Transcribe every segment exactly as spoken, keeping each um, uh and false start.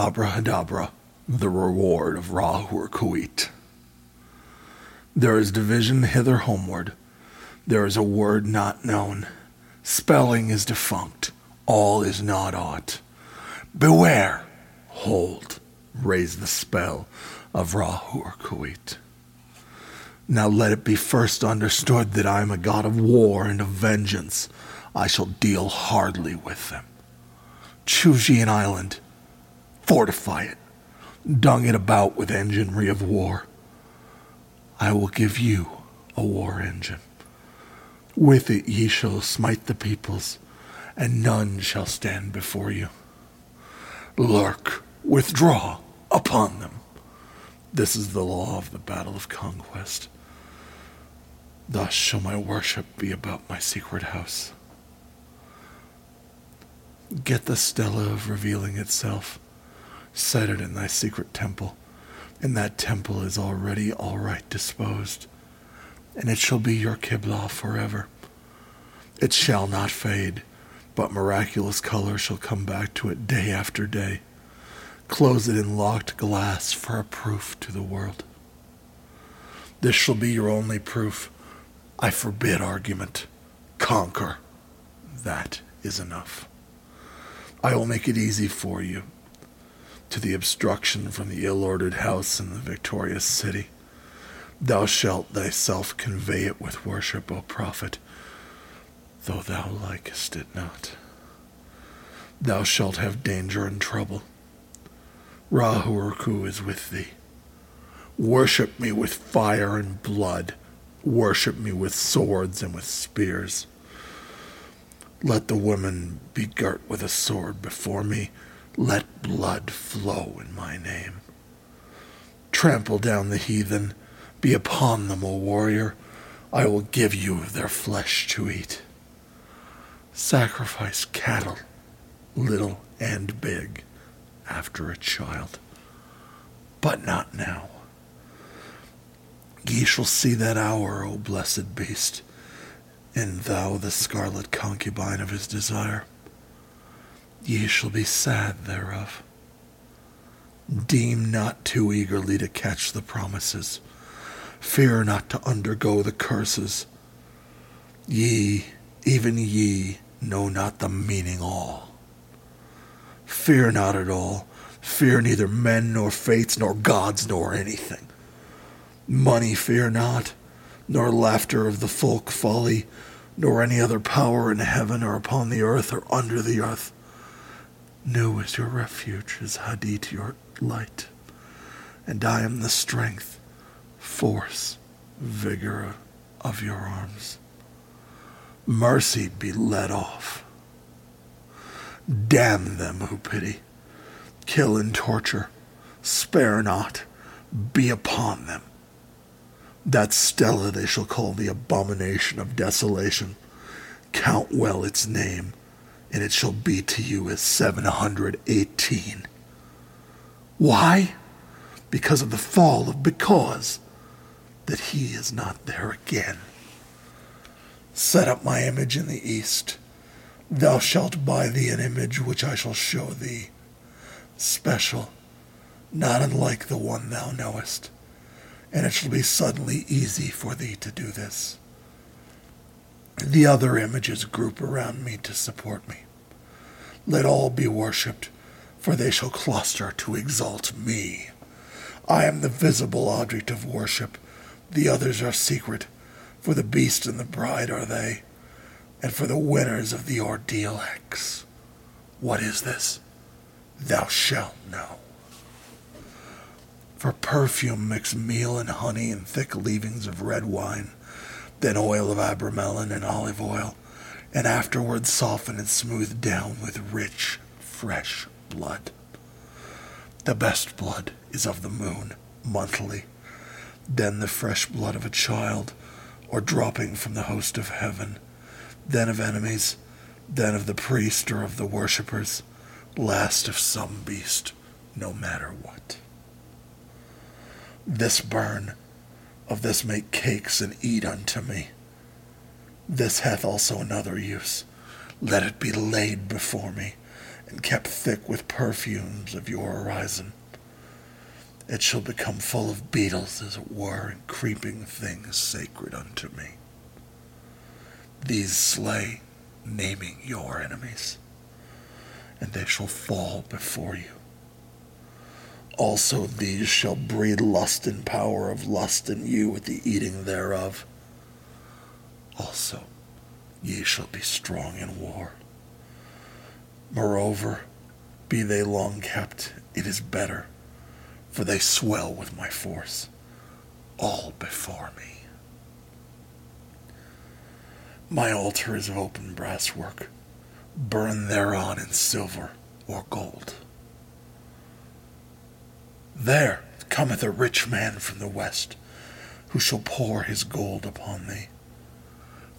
Abrahadabra, the reward of Ra-Hoor-Khuit. There is division hither homeward. There is a word not known. Spelling is defunct. All is not aught. Beware! Hold! Raise the spell of Ra-Hoor-Khuit. Now let it be first understood that I am a god of war and of vengeance. I shall deal hardly with them. Choose ye an island. Fortify it. Dung it about with enginery of war. I will give you a war engine. With it ye shall smite the peoples, and none shall stand before you. Lurk, withdraw upon them. This is the law of the battle of conquest. Thus shall my worship be about my secret house. Get the Stella of Revealing itself. Set it in thy secret temple, and that temple is already all right disposed, and it shall be your Qibla forever. It shall not fade, but miraculous color shall come back to it day after day. Close it in locked glass for a proof to the world. This shall be your only proof. I forbid argument. Conquer. That is enough. I will make it easy for you. To the obstruction from the ill-ordered house in the victorious city, thou shalt thyself convey it with worship, O prophet, though thou likest it not. Thou shalt have danger and trouble. Ra-Hoor-Khu is with thee. Worship me with fire and blood. Worship me with swords and with spears. Let the women be girt with a sword before me. Let blood flow in my name. Trample down the heathen. Be upon them, O warrior. I will give you their flesh to eat. Sacrifice cattle, little and big, after a child, but not now. Ye shall see that hour, O blessed beast, and thou the scarlet concubine of his desire. Ye shall be sad thereof. Deem not too eagerly to catch the promises. Fear not to undergo the curses. Ye, even ye, know not the meaning all. Fear not at all. Fear neither men nor fates nor gods nor anything. Money fear not, nor laughter of the folk folly, nor any other power in heaven or upon the earth or under the earth. New is your refuge, is Hadit your light, and I am the strength, force, vigor of your arms. Mercy be let off. Damn them who pity. Kill and torture. Spare not. Be upon them. That Stella they shall call the abomination of desolation. Count well its name, and it shall be to you as seven hundred eighteen. Why? Because of the fall of because, that he is not there again. Set up my image in the east. Thou shalt buy thee an image which I shall show thee, special, not unlike the one thou knowest, and it shall be suddenly easy for thee to do this. The other images group around me to support me. Let all be worshipped, for they shall cluster to exalt me. I am the visible object of worship. The others are secret, for the beast and the bride are they, and for the winners of the ordeal X. What is this? Thou shalt know. For perfume mix meal and honey and thick leavings of red wine, then oil of abramelin and olive oil, and afterward soften and smooth down with rich, fresh blood. The best blood is of the moon, monthly, then the fresh blood of a child, or dropping from the host of heaven, then of enemies, then of the priest or of the worshippers, last of some beast, no matter what. This burn, of this make cakes and eat unto me. This hath also another use. Let it be laid before me, and kept thick with perfumes of your horizon. It shall become full of beetles, as it were, and creeping things sacred unto me. These slay, naming your enemies, and they shall fall before you. Also these shall breed lust and power of lust in you with the eating thereof. Also ye shall be strong in war. Moreover, be they long kept, it is better, for they swell with my force, all before me. My altar is of open brass work. Burn thereon in silver or gold. There cometh a rich man from the west, who shall pour his gold upon thee.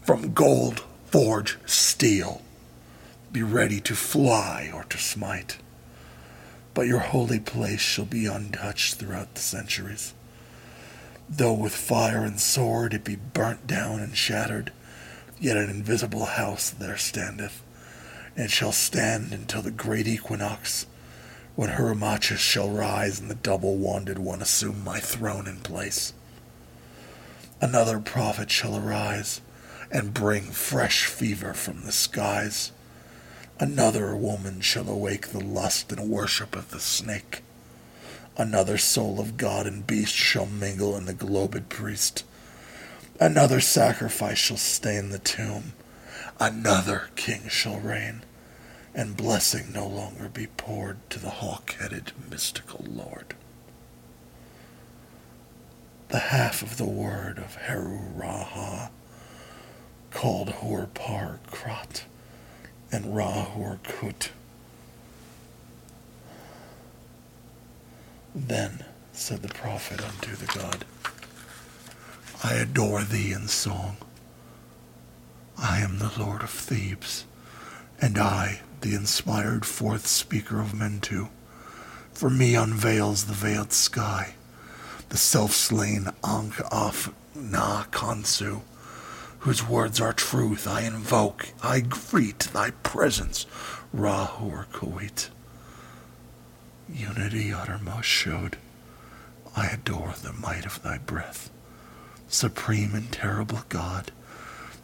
From gold forge steel. Be ready to fly or to smite. But your holy place shall be untouched throughout the centuries. Though with fire and sword it be burnt down and shattered, yet an invisible house there standeth, and it shall stand until the great equinox, when Hurumacha shall rise and the double-wanded one assume my throne and place. Another prophet shall arise and bring fresh fever from the skies. Another woman shall awake the lust and worship of the snake. Another soul of god and beast shall mingle in the globed priest. Another sacrifice shall stain the tomb. Another king shall reign, and blessing no longer be poured to the hawk-headed mystical lord. The half of the word of Heru-ra-ha, called hur-par-krat and Ra-Hoor-Khuit. Then said the prophet unto the god, I adore thee in song. I am the lord of Thebes, and I, the inspired fourth speaker of Mentu. For me unveils the veiled sky, the self-slain Ankh-af-na-khonsu, whose words are truth. I invoke, I greet thy presence, Ra-Hoor-Khuit. Unity uttermost showed, I adore the might of thy breath, supreme and terrible God,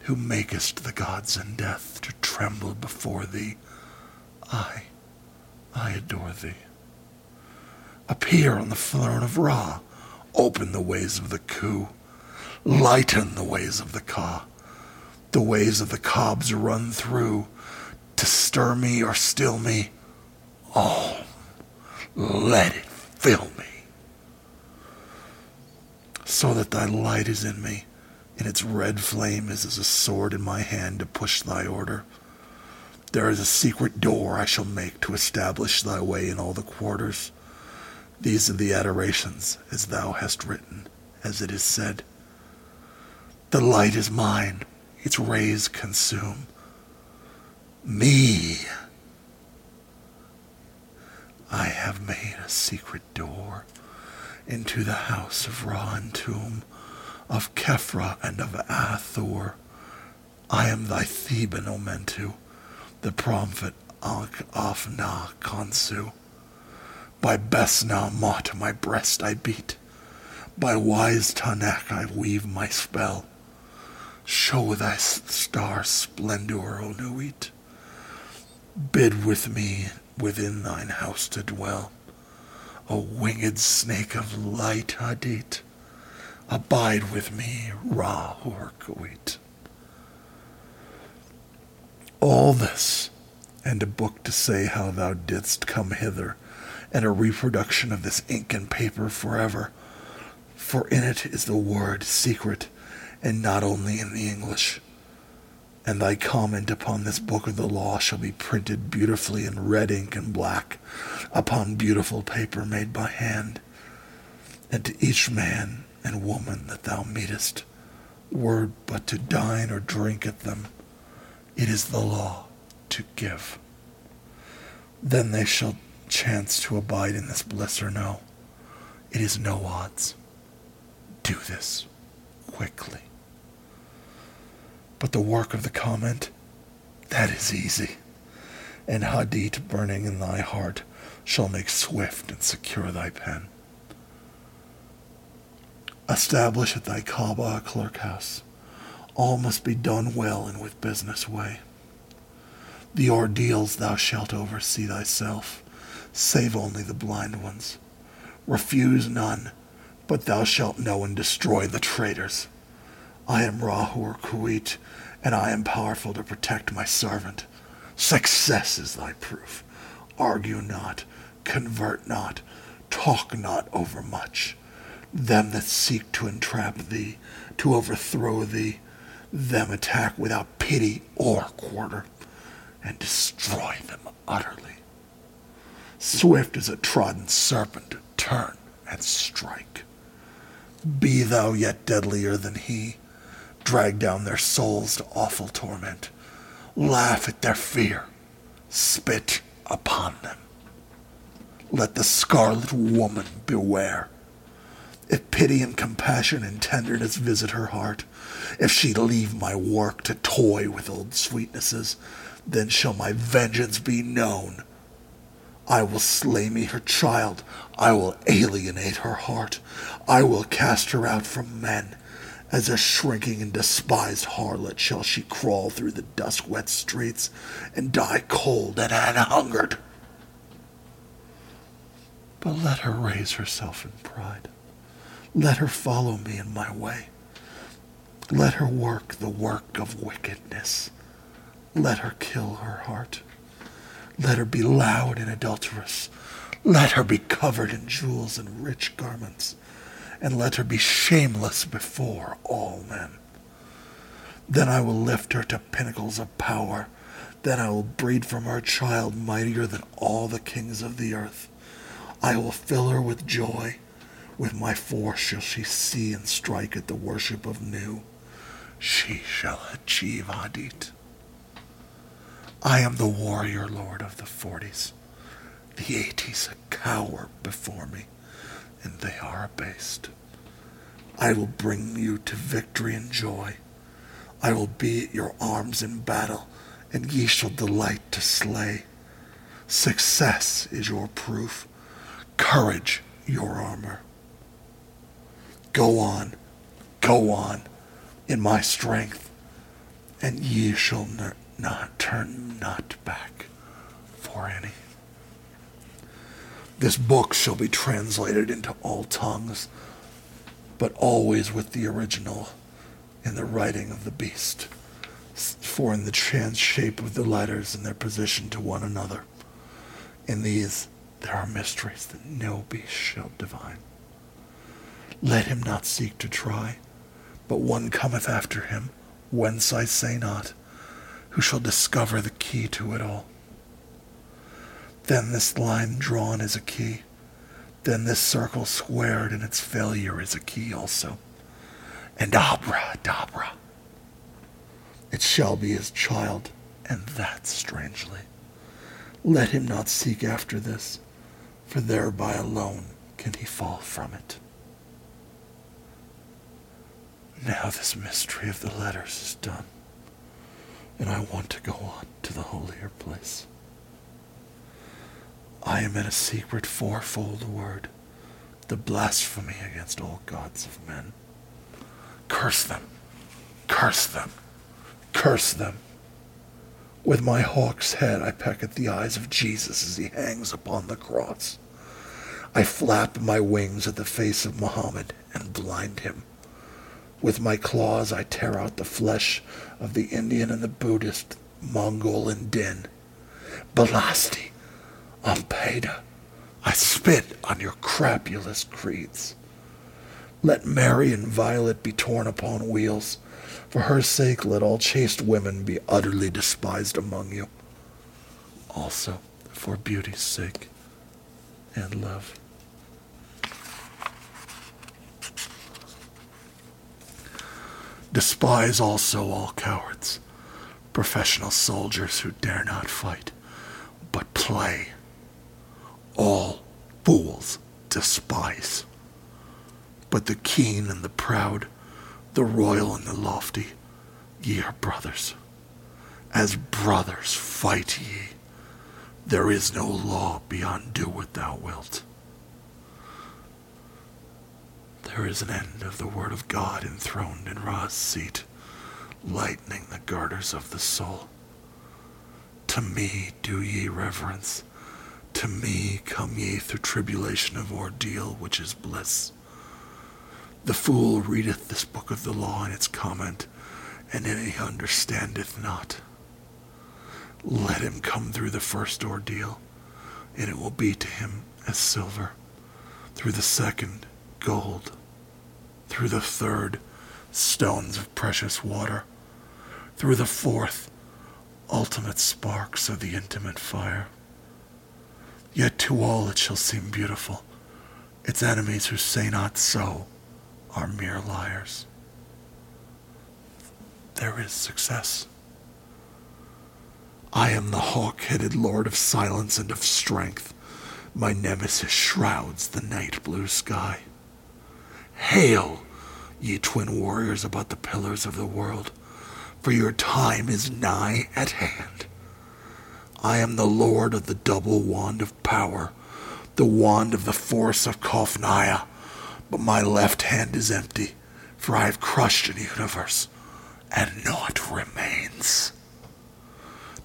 who makest the gods in death to tremble before thee. I, I adore thee. Appear on the throne of Ra, open the ways of the Khu, lighten the ways of the Ka. The ways of the Khabs run through to stir me or still me. Oh, let it fill me, so that thy light is in me, and its red flame is as a sword in my hand to push thy order. There is a secret door I shall make to establish thy way in all the quarters. These are the adorations, as thou hast written, as it is said. The light is mine, its rays consume me. I have made a secret door into the house of Ra and Toom, of Kephra and of Athor. I am thy Theban, O Mentu, the prophet Ankh-af-na-khonsu. By Besna Mot my breast I beat, by wise Tanak I weave my spell. Show thy star splendor, O Nuit. Bid with me within thine house to dwell, O winged snake of light, Hadit. Abide with me, Ra-Hoor-Khuit. All this, and a book to say how thou didst come hither, and a reproduction of this ink and paper forever, for in it is the word secret, and not only in the English. And thy comment upon this book of the law shall be printed beautifully in red ink and black, upon beautiful paper made by hand. And to each man and woman that thou meetest, word but to dine or drink at them, it is the law to give. Then they shall chance to abide in this bliss or no. It is no odds. Do this quickly. But the work of the comment, that is easy. and Hadit burning in thy heart shall make swift and secure thy pen. Establish at thy Kaaba a clerk house. All must be done well and with business way. The ordeals thou shalt oversee thyself, save only the blind ones. Refuse none, but thou shalt know and destroy the traitors. I am Ra-Hoor-Khuit, and I am powerful to protect my servant. Success is thy proof. Argue not, convert not, talk not overmuch. Them that seek to entrap thee, to overthrow thee, them attack without pity or quarter, and destroy them utterly. Swift as a trodden serpent to turn and strike. Be thou yet deadlier than he. Drag down their souls to awful torment. Laugh at their fear. Spit upon them. Let the scarlet woman beware. If pity and compassion and tenderness visit her heart, if she leave my work to toy with old sweetnesses, then shall my vengeance be known. I will slay me her child. I will alienate her heart. I will cast her out from men. As a shrinking and despised harlot shall she crawl through the dusk-wet streets and die cold and an-hungered. But let her raise herself in pride. Let her follow me in my way. Let her work the work of wickedness. Let her kill her heart. Let her be loud and adulterous. Let her be covered in jewels and rich garments, and let her be shameless before all men. Then I will lift her to pinnacles of power. Then I will breed from her a child mightier than all the kings of the earth. I will fill her with joy. With my force shall she see and strike at the worship of Nu. She shall achieve Hadit. I am the warrior lord of the forties. The eighties cower before me, and they are abased. I will bring you to victory and joy. I will be at your arms in battle, and ye shall delight to slay. Success is your proof, courage your armor. Go on, go on, in my strength, and ye shall not. Not turn not back for any. This book shall be translated into all tongues, but always with the original in the writing of the beast, for in the trans shape of the letters and their position to one another. In these there are mysteries that no beast shall divine. Let him not seek to try, but one cometh after him, whence I say not, who shall discover the key to it all. Then this line drawn is a key. Then this circle squared in its failure is a key also. And Abrahadabra, it shall be his child, and that strangely. Let him not seek after this, for thereby alone can he fall from it. Now this mystery of the letters is done, and I want to go on to the holier place. I am in a secret fourfold word, the blasphemy against all gods of men. Curse them, curse them, curse them. With my hawk's head I peck at the eyes of Jesus as he hangs upon the cross. I flap my wings at the face of Muhammad and blind him. With my claws I tear out the flesh of the Indian and the Buddhist, Mongol and Din. Balasti, Ampeda, I spit on your crapulous creeds. Let Mary and Violet be torn upon wheels. For her sake let all chaste women be utterly despised among you. Also for beauty's sake and love. Despise also all cowards, professional soldiers who dare not fight, but play. All fools despise. But the keen and the proud, the royal and the lofty, ye are brothers. As brothers fight ye, There is no law beyond do what thou wilt. There is an end of the word of God enthroned in Ra's seat, lightening the garters of the soul. To me do ye reverence. To me come ye through tribulation of ordeal, which is bliss. The fool readeth this book of the law in its comment, and he understandeth not. Let him come through the first ordeal, and it will be to him as silver. Through the second, gold. Through the third, stones of precious water. Through the fourth, ultimate sparks of the intimate fire. Yet to all it shall seem beautiful. Its enemies who say not so are mere liars. There is success. I am the hawk-headed lord of silence and of strength. My nemesis shrouds the night blue sky. Hail, ye twin warriors about the pillars of the world, for your time is nigh at hand. I am the lord of the double wand of power, the wand of the force of Kofnaya, but my left hand is empty, for I have crushed an universe, and naught remains.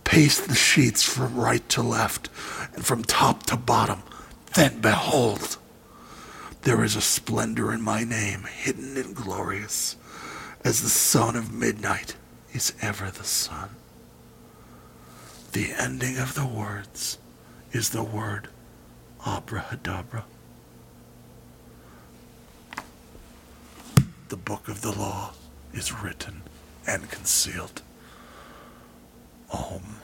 Pace the sheets from right to left, and from top to bottom, then behold, there is a splendor in my name, hidden and glorious, as the sun of midnight is ever the sun. The ending of the words is the word Abrahadabra. The book of the law is written and concealed. Om.